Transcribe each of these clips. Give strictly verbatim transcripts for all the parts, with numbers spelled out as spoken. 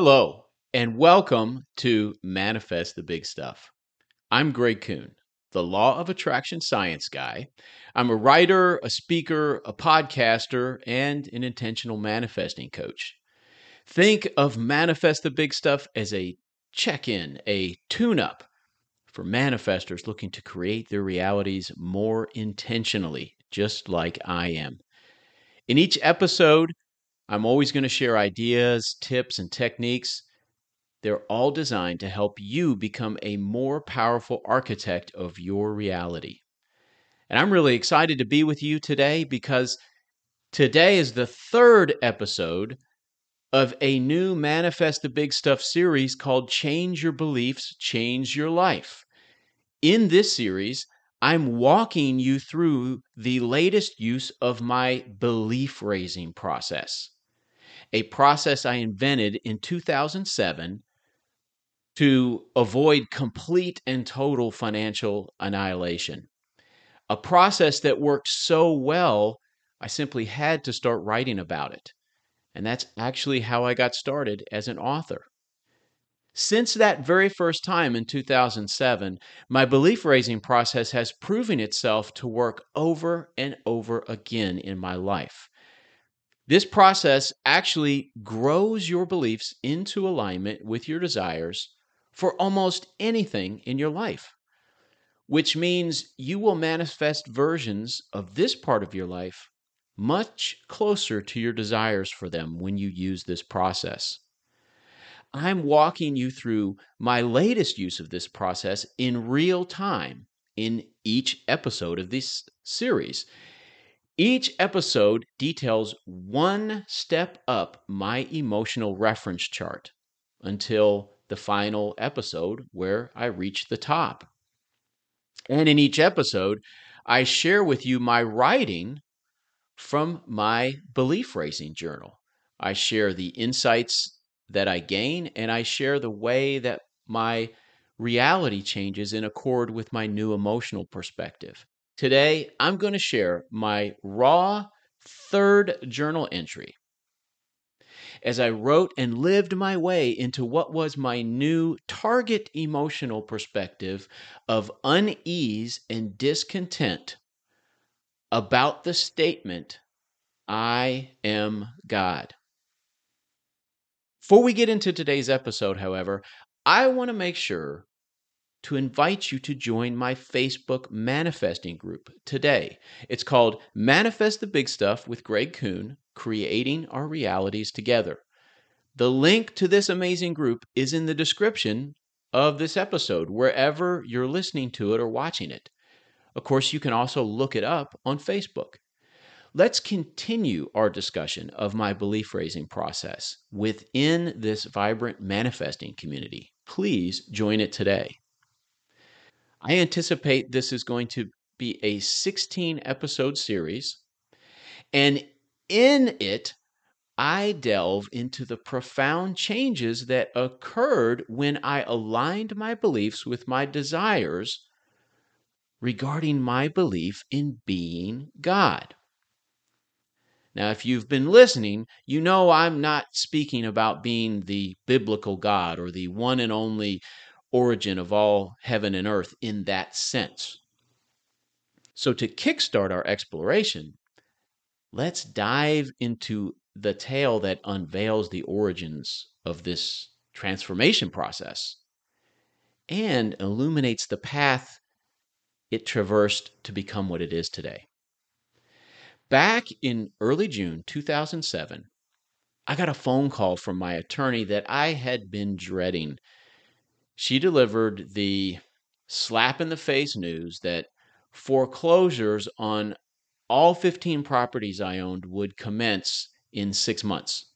Hello, and welcome to Manifest the Big Stuff. I'm Greg Kuhn, the Law of Attraction Science Guy. I'm a writer, a speaker, a podcaster, and an intentional manifesting coach. Think of Manifest the Big Stuff as a check-in, a tune-up for manifestors looking to create their realities more intentionally, just like I am. In each episode, I'm always going to share ideas, tips, and techniques. They're all designed to help you become a more powerful architect of your reality. And I'm really excited to be with you today because today is the third episode of a new Manifest the Big Stuff series called Change Your Beliefs, Change Your Life. In this series, I'm walking you through the latest use of my belief-raising process. A process I invented in two thousand seven to avoid complete and total financial annihilation. A process that worked so well, I simply had to start writing about it. And that's actually how I got started as an author. Since that very first time in two thousand seven, my belief-raising process has proven itself to work over and over again in my life. This process actually grows your beliefs into alignment with your desires for almost anything in your life, which means you will manifest versions of this part of your life much closer to your desires for them when you use this process. I'm walking you through my latest use of this process in real time in each episode of this series. Each episode details one step up my emotional reference chart until the final episode where I reach the top. And in each episode, I share with you my writing from my belief-raising journal. I share the insights that I gain, and I share the way that my reality changes in accord with my new emotional perspective. Today, I'm going to share my raw third journal entry as I wrote and lived my way into what was my new target emotional perspective of unease and discontent about the statement, I am God. Before we get into today's episode, however, I want to make sure to invite you to join my Facebook manifesting group today. It's called Manifest the Big Stuff with Greg Kuhn, Creating Our Realities Together. The link to this amazing group is in the description of this episode, wherever you're listening to it or watching it. Of course, you can also look it up on Facebook. Let's continue our discussion of my belief-raising process within this vibrant manifesting community. Please join it today. I anticipate this is going to be a sixteen-episode series, and in it, I delve into the profound changes that occurred when I aligned my beliefs with my desires regarding my belief in being God. Now, if you've been listening, you know I'm not speaking about being the biblical God or the one and only origin of all heaven and earth in that sense. So to kickstart our exploration, let's dive into the tale that unveils the origins of this transformation process and illuminates the path it traversed to become what it is today. Back in early June two thousand seven, I got a phone call from my attorney that I had been dreading. She delivered the slap-in-the-face news that foreclosures on all fifteen properties I owned would commence in six months.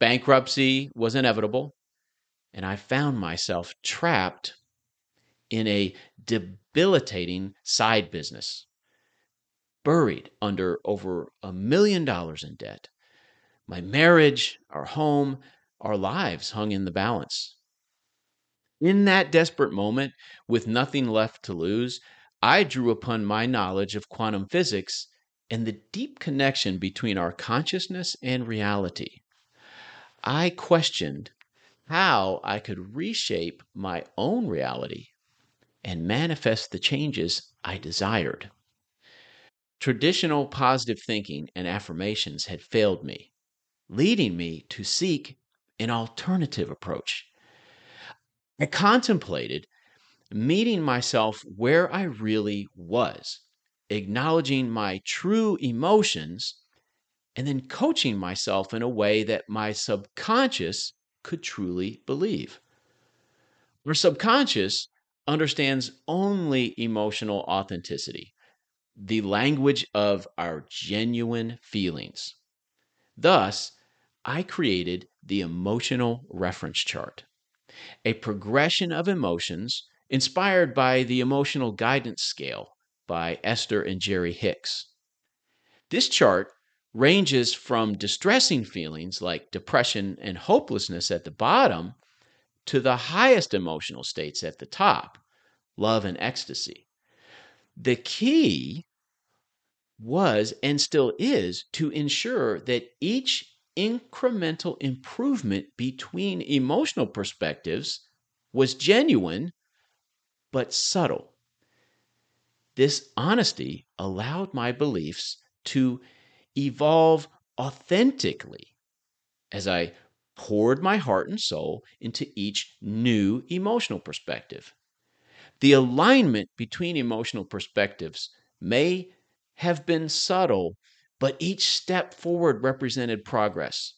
Bankruptcy was inevitable, and I found myself trapped in a debilitating side business, buried under over a million dollars in debt. My marriage, our home, our lives hung in the balance. In that desperate moment, with nothing left to lose, I drew upon my knowledge of quantum physics and the deep connection between our consciousness and reality. I questioned how I could reshape my own reality and manifest the changes I desired. Traditional positive thinking and affirmations had failed me, leading me to seek an alternative approach. I contemplated meeting myself where I really was, acknowledging my true emotions, and then coaching myself in a way that my subconscious could truly believe. Our subconscious understands only emotional authenticity, the language of our genuine feelings. Thus, I created the emotional reference chart, a progression of emotions inspired by the emotional guidance scale by Esther and Jerry Hicks. This chart ranges from distressing feelings like depression and hopelessness at the bottom to the highest emotional states at the top, love and ecstasy. The key was and still is to ensure that each incremental improvement between emotional perspectives was genuine but subtle. This honesty allowed my beliefs to evolve authentically as I poured my heart and soul into each new emotional perspective. The alignment between emotional perspectives may have been subtle, but each step forward represented progress.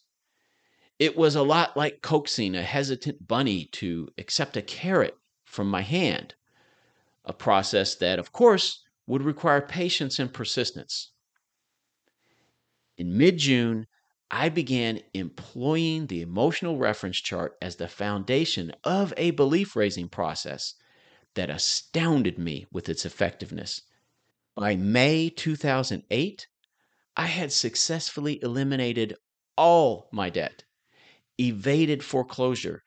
It was a lot like coaxing a hesitant bunny to accept a carrot from my hand, a process that, of course, would require patience and persistence. In mid-June, I began employing the emotional reference chart as the foundation of a belief-raising process that astounded me with its effectiveness. By May two thousand eight, I had successfully eliminated all my debt, evaded foreclosure,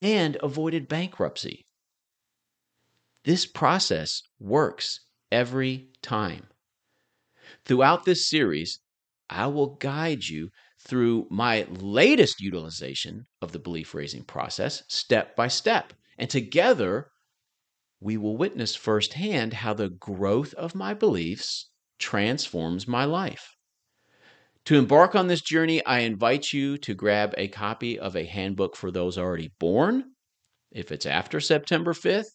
and avoided bankruptcy. This process works every time. Throughout this series, I will guide you through my latest utilization of the belief-raising process step by step, and together, we will witness firsthand how the growth of my beliefs transforms my life. To embark on this journey, I invite you to grab a copy of A Handbook for Those Already Born, if it's after September fifth,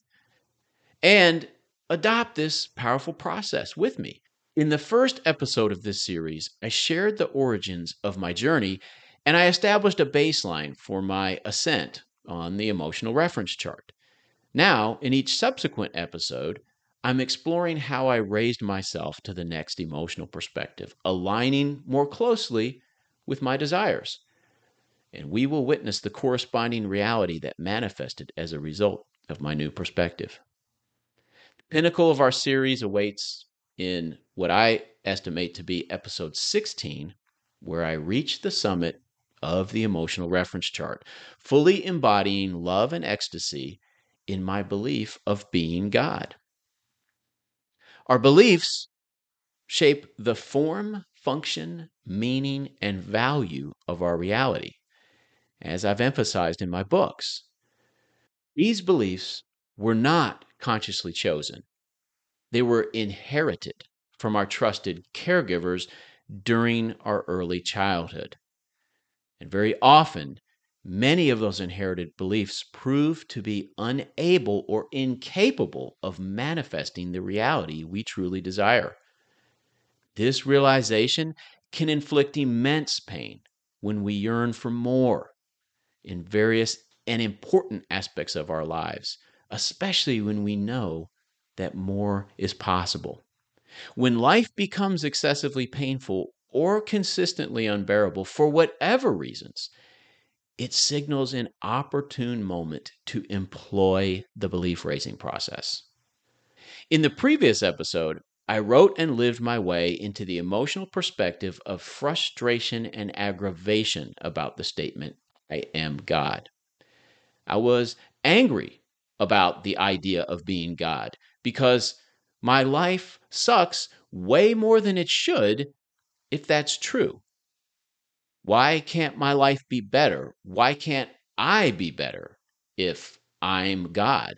and adopt this powerful process with me. In the first episode of this series, I shared the origins of my journey, and I established a baseline for my ascent on the emotional reference chart. Now, in each subsequent episode, I'm exploring how I raised myself to the next emotional perspective, aligning more closely with my desires. And we will witness the corresponding reality that manifested as a result of my new perspective. The pinnacle of our series awaits in what I estimate to be episode sixteen, where I reach the summit of the emotional reference chart, fully embodying love and ecstasy in my belief of being God. Our beliefs shape the form, function, meaning, and value of our reality, as I've emphasized in my books. These beliefs were not consciously chosen. They were inherited from our trusted caregivers during our early childhood. And very often, many of those inherited beliefs prove to be unable or incapable of manifesting the reality we truly desire. This realization can inflict immense pain when we yearn for more in various and important aspects of our lives, especially when we know that more is possible. When life becomes excessively painful or consistently unbearable for whatever reasons, it signals an opportune moment to employ the belief-raising process. In the previous episode, I wrote and lived my way into the emotional perspective of frustration and aggravation about the statement, I am God. I was angry about the idea of being God because my life sucks way more than it should if that's true. Why can't my life be better? Why can't I be better if I'm God?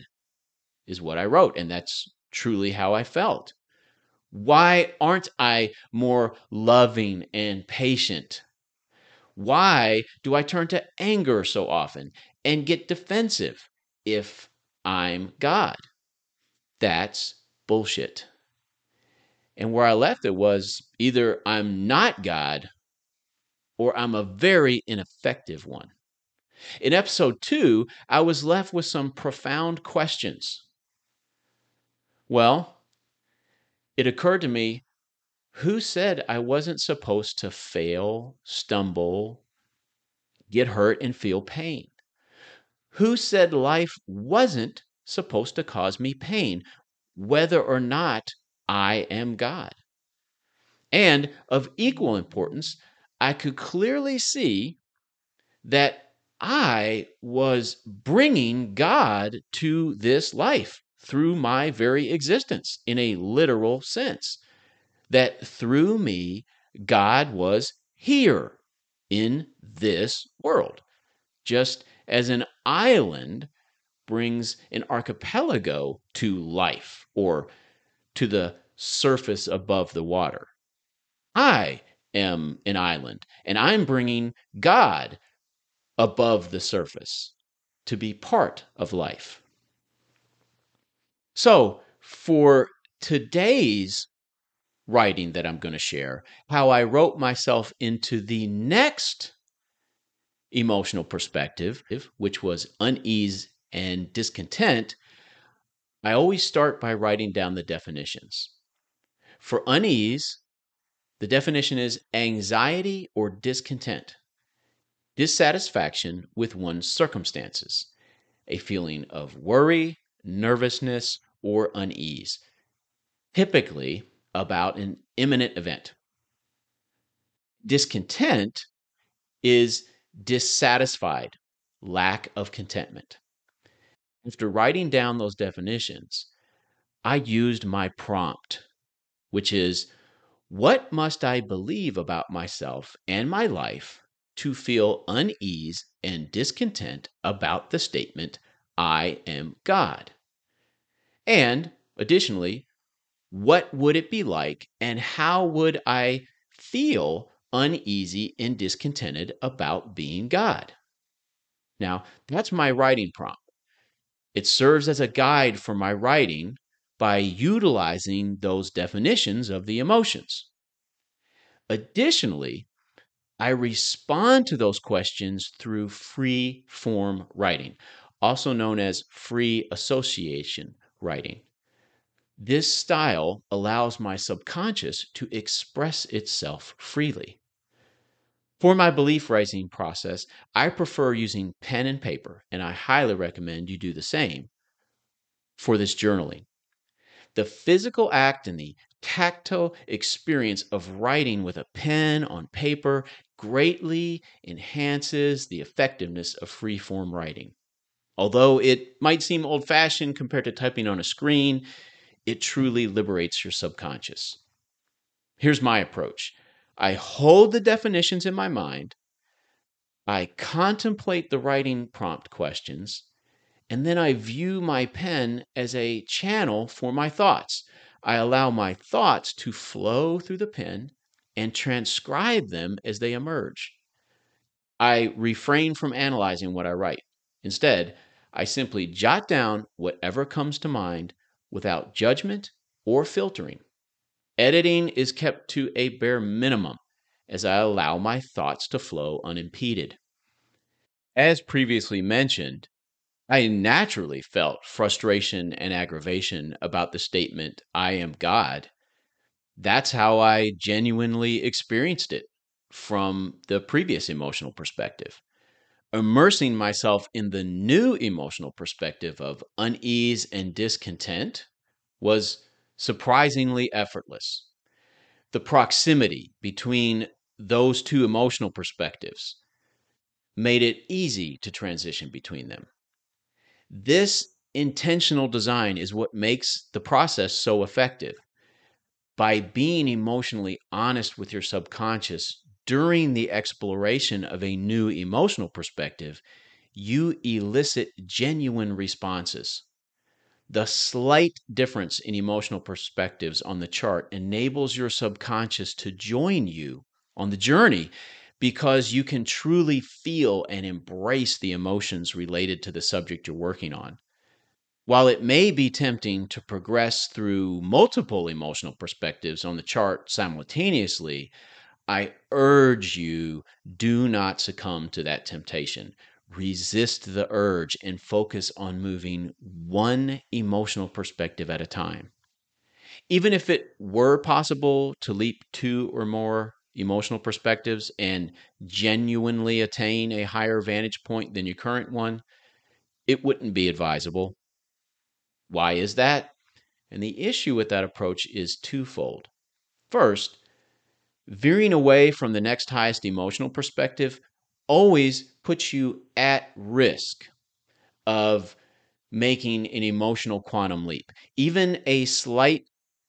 Is what I wrote, and that's truly how I felt. Why aren't I more loving and patient? Why do I turn to anger so often and get defensive if I'm God? That's bullshit. And where I left it was either I'm not God or I'm a very ineffective one. In episode two, I was left with some profound questions. Well, it occurred to me, who said I wasn't supposed to fail, stumble, get hurt, and feel pain? Who said life wasn't supposed to cause me pain, whether or not I am God? And of equal importance, I could clearly see that I was bringing God to this life through my very existence in a literal sense. That through me, God was here in this world. Just as an island brings an archipelago to life or to the surface above the water. I am an island, and I'm bringing God above the surface to be part of life. So for today's writing that I'm going to share, how I wrote myself into the next emotional perspective, which was unease and discontent, I always start by writing down the definitions. For unease, the definition is anxiety or discontent, dissatisfaction with one's circumstances, a feeling of worry, nervousness, or unease, typically about an imminent event. Discontent is dissatisfied, lack of contentment. After writing down those definitions, I used my prompt, which is, what must I believe about myself and my life to feel unease and discontent about the statement, I am God? And additionally, what would it be like and how would I feel uneasy and discontented about being God? Now, that's my writing prompt. It serves as a guide for my writing by utilizing those definitions of the emotions. Additionally, I respond to those questions through free form writing, also known as free association writing. This style allows my subconscious to express itself freely. For my belief raising process, I prefer using pen and paper, and I highly recommend you do the same for this journaling. The physical act and the tactile experience of writing with a pen on paper greatly enhances the effectiveness of free-form writing. Although it might seem old-fashioned compared to typing on a screen, it truly liberates your subconscious. Here's my approach. I hold the definitions in my mind, I contemplate the writing prompt questions, and then I view my pen as a channel for my thoughts. I allow my thoughts to flow through the pen and transcribe them as they emerge. I refrain from analyzing what I write. Instead, I simply jot down whatever comes to mind without judgment or filtering. Editing is kept to a bare minimum as I allow my thoughts to flow unimpeded. As previously mentioned, I naturally felt frustration and aggravation about the statement, I am God. That's how I genuinely experienced it from the previous emotional perspective. Immersing myself in the new emotional perspective of unease and discontent was surprisingly effortless. The proximity between those two emotional perspectives made it easy to transition between them. This intentional design is what makes the process so effective. By being emotionally honest with your subconscious during the exploration of a new emotional perspective, you elicit genuine responses. The slight difference in emotional perspectives on the chart enables your subconscious to join you on the journey, because you can truly feel and embrace the emotions related to the subject you're working on. While it may be tempting to progress through multiple emotional perspectives on the chart simultaneously, I urge you, do not succumb to that temptation. Resist the urge and focus on moving one emotional perspective at a time. Even if it were possible to leap two or more emotional perspectives and genuinely attain a higher vantage point than your current one, it wouldn't be advisable. Why is that? And the issue with that approach is twofold. First, veering away from the next highest emotional perspective always puts you at risk of making an emotional quantum leap. Even a slight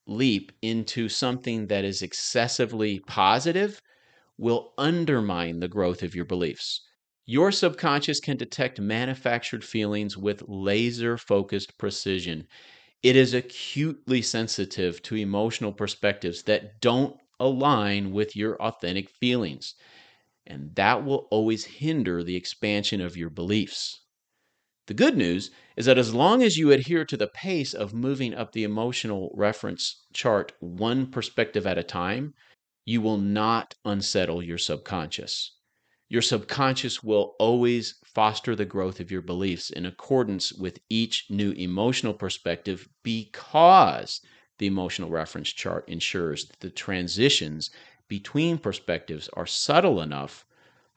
leap into something that is excessively positive will undermine the growth of your beliefs. Your subconscious can detect manufactured feelings with laser-focused precision. It is acutely sensitive to emotional perspectives that don't align with your authentic feelings, and that will always hinder the expansion of your beliefs. The good news is that as long as you adhere to the pace of moving up the emotional reference chart one perspective at a time, you will not unsettle your subconscious. Your subconscious will always foster the growth of your beliefs in accordance with each new emotional perspective, because the emotional reference chart ensures that the transitions between perspectives are subtle enough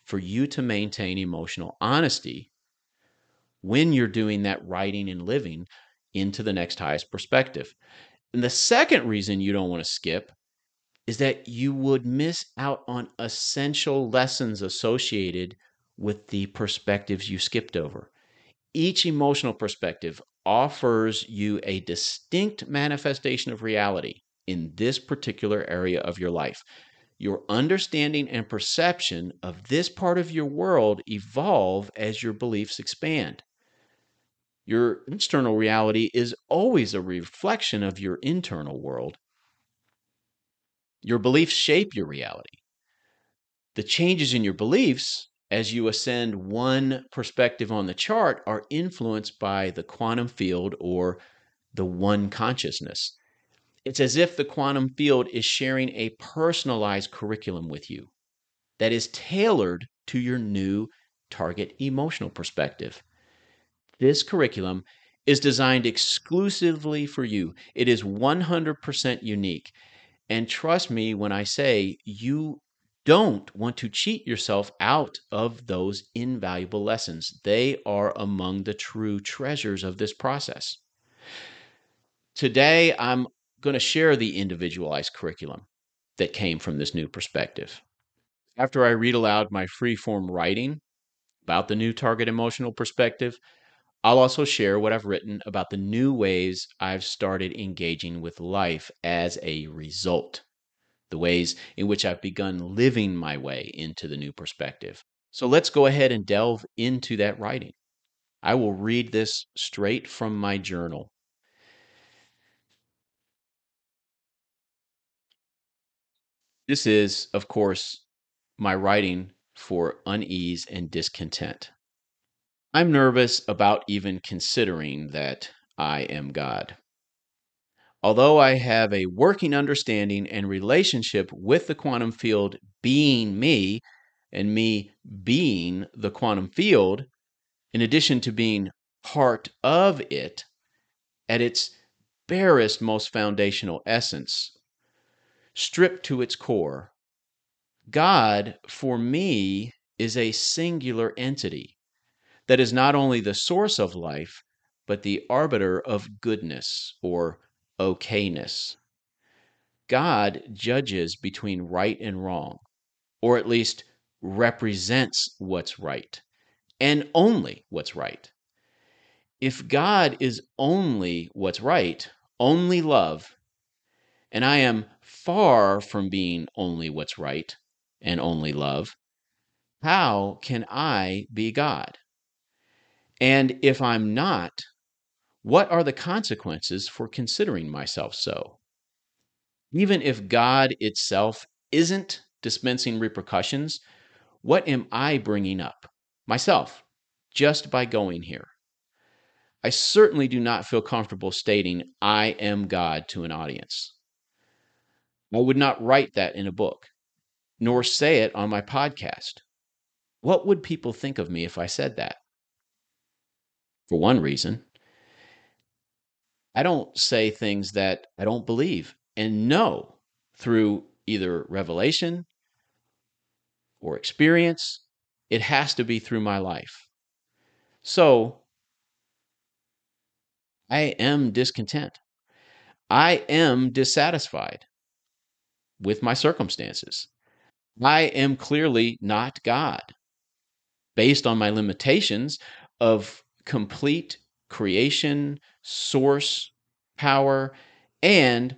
for you to maintain emotional honesty when you're doing that writing and living into the next highest perspective. And the second reason you don't want to skip is that you would miss out on essential lessons associated with the perspectives you skipped over. Each emotional perspective offers you a distinct manifestation of reality in this particular area of your life. Your understanding and perception of this part of your world evolve as your beliefs expand. Your external reality is always a reflection of your internal world. Your beliefs shape your reality. The changes in your beliefs as you ascend one perspective on the chart are influenced by the quantum field, or the one consciousness. It's as if the quantum field is sharing a personalized curriculum with you that is tailored to your new target emotional perspective. This curriculum is designed exclusively for you. It is one hundred percent unique. And trust me when I say you don't want to cheat yourself out of those invaluable lessons. They are among the true treasures of this process. Today, I'm going to share the individualized curriculum that came from this new perspective. After I read aloud my free-form writing about the new target emotional perspective, I'll also share what I've written about the new ways I've started engaging with life as a result, the ways in which I've begun living my way into the new perspective. So let's go ahead and delve into that writing. I will read this straight from my journal. This is, of course, my writing for unease and discontent. I'm nervous about even considering that I am God. Although I have a working understanding and relationship with the quantum field being me, and me being the quantum field, in addition to being part of it, at its barest, most foundational essence, stripped to its core, God, for me, is a singular entity that is not only the source of life, but the arbiter of goodness or okayness. God judges between right and wrong, or at least represents what's right, and only what's right. If God is only what's right, only love, and I am far from being only what's right and only love, how can I be God? And if I'm not, what are the consequences for considering myself so? Even if God itself isn't dispensing repercussions, what am I bringing up? Myself, just by going here. I certainly do not feel comfortable stating I am God to an audience. I would not write that in a book, nor say it on my podcast. What would people think of me if I said that? For one reason, I don't say things that I don't believe and know through either revelation or experience. It has to be through my life. So I am discontent. I am dissatisfied with my circumstances. I am clearly not God based on my limitations of complete creation, source, power, and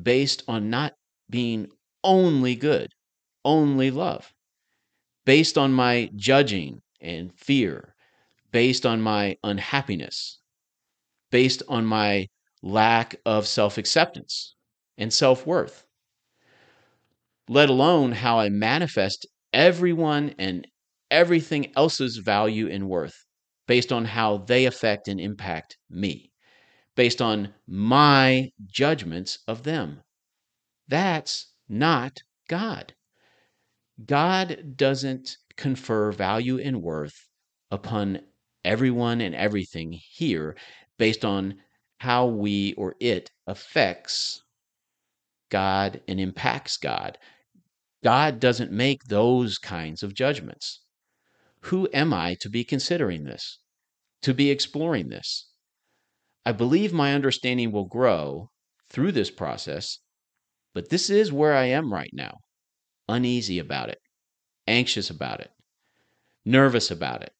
based on not being only good, only love, based on my judging and fear, based on my unhappiness, based on my lack of self-acceptance and self-worth, let alone how I manifest everyone and everything else's value and worth based on how they affect and impact me, based on my judgments of them. That's not God. God doesn't confer value and worth upon everyone and everything here based on how we or it affects God and impacts God. God doesn't make those kinds of judgments. Who am I to be considering this, to be exploring this? I believe my understanding will grow through this process, but this is where I am right now. Uneasy about it, anxious about it, nervous about it,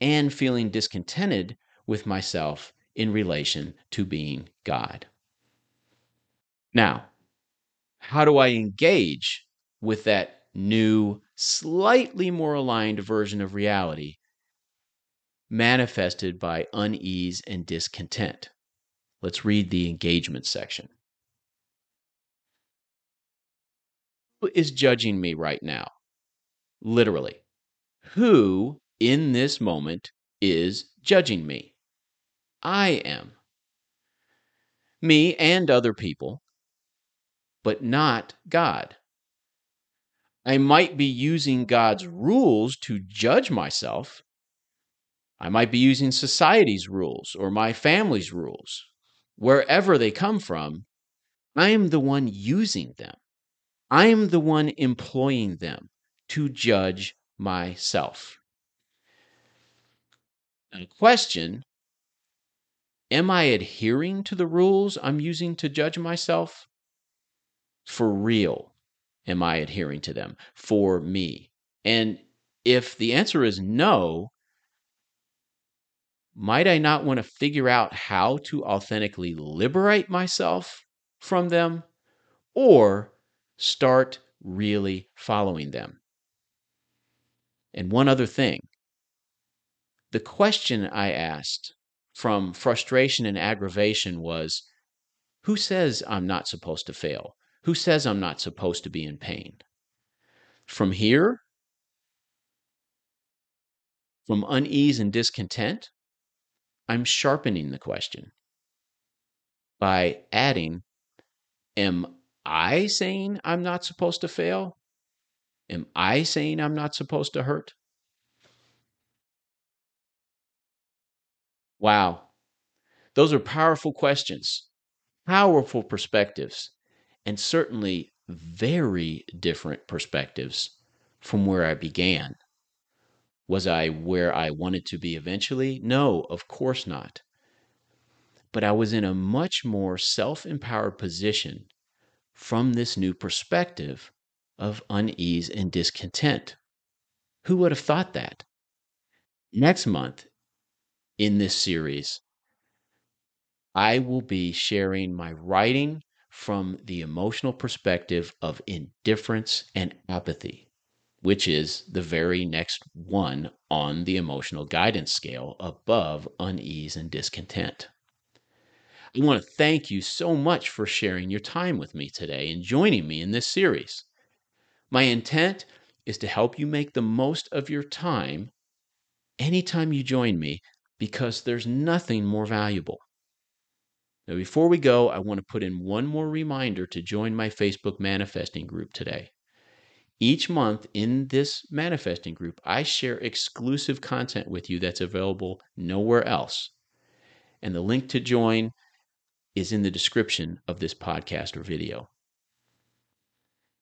and feeling discontented with myself in relation to being God. Now, how do I engage with that new, slightly more aligned version of reality manifested by unease and discontent? Let's read the engagement section. Who is judging me right now? Literally. Who in this moment is judging me? I am. Me and other people, but not God. I might be using God's rules to judge myself. I might be using society's rules or my family's rules. Wherever they come from, I am the one using them. I am the one employing them to judge myself. And question, am I adhering to the rules I'm using to judge myself? For real. Am I adhering to them for me? And if the answer is no, might I not want to figure out how to authentically liberate myself from them or start really following them? And one other thing, the question I asked from frustration and aggravation was, who says I'm not supposed to fail? Who says I'm not supposed to be in pain? From here, from unease and discontent, I'm sharpening the question by adding, am I saying I'm not supposed to fail? Am I saying I'm not supposed to hurt? Wow. Those are powerful questions, powerful perspectives. And certainly very different perspectives from where I began. Was I where I wanted to be eventually? No, of course not. But I was in a much more self-empowered position from this new perspective of unease and discontent. Who would have thought that? Next month in this series, I will be sharing my writing from the emotional perspective of indifference and apathy, which is the very next one on the emotional guidance scale above unease and discontent. I want to thank you so much for sharing your time with me today and joining me in this series. My intent is to help you make the most of your time anytime you join me, because there's nothing more valuable. Now, before we go, I want to put in one more reminder to join my Facebook Manifesting group today. Each month in this Manifesting group, I share exclusive content with you that's available nowhere else. And the link to join is in the description of this podcast or video.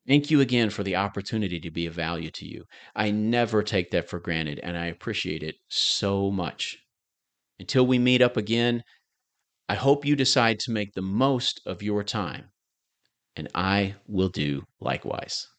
Thank you again for the opportunity to be of value to you. I never take that for granted, and I appreciate it so much. Until we meet up again, I hope you decide to make the most of your time, and I will do likewise.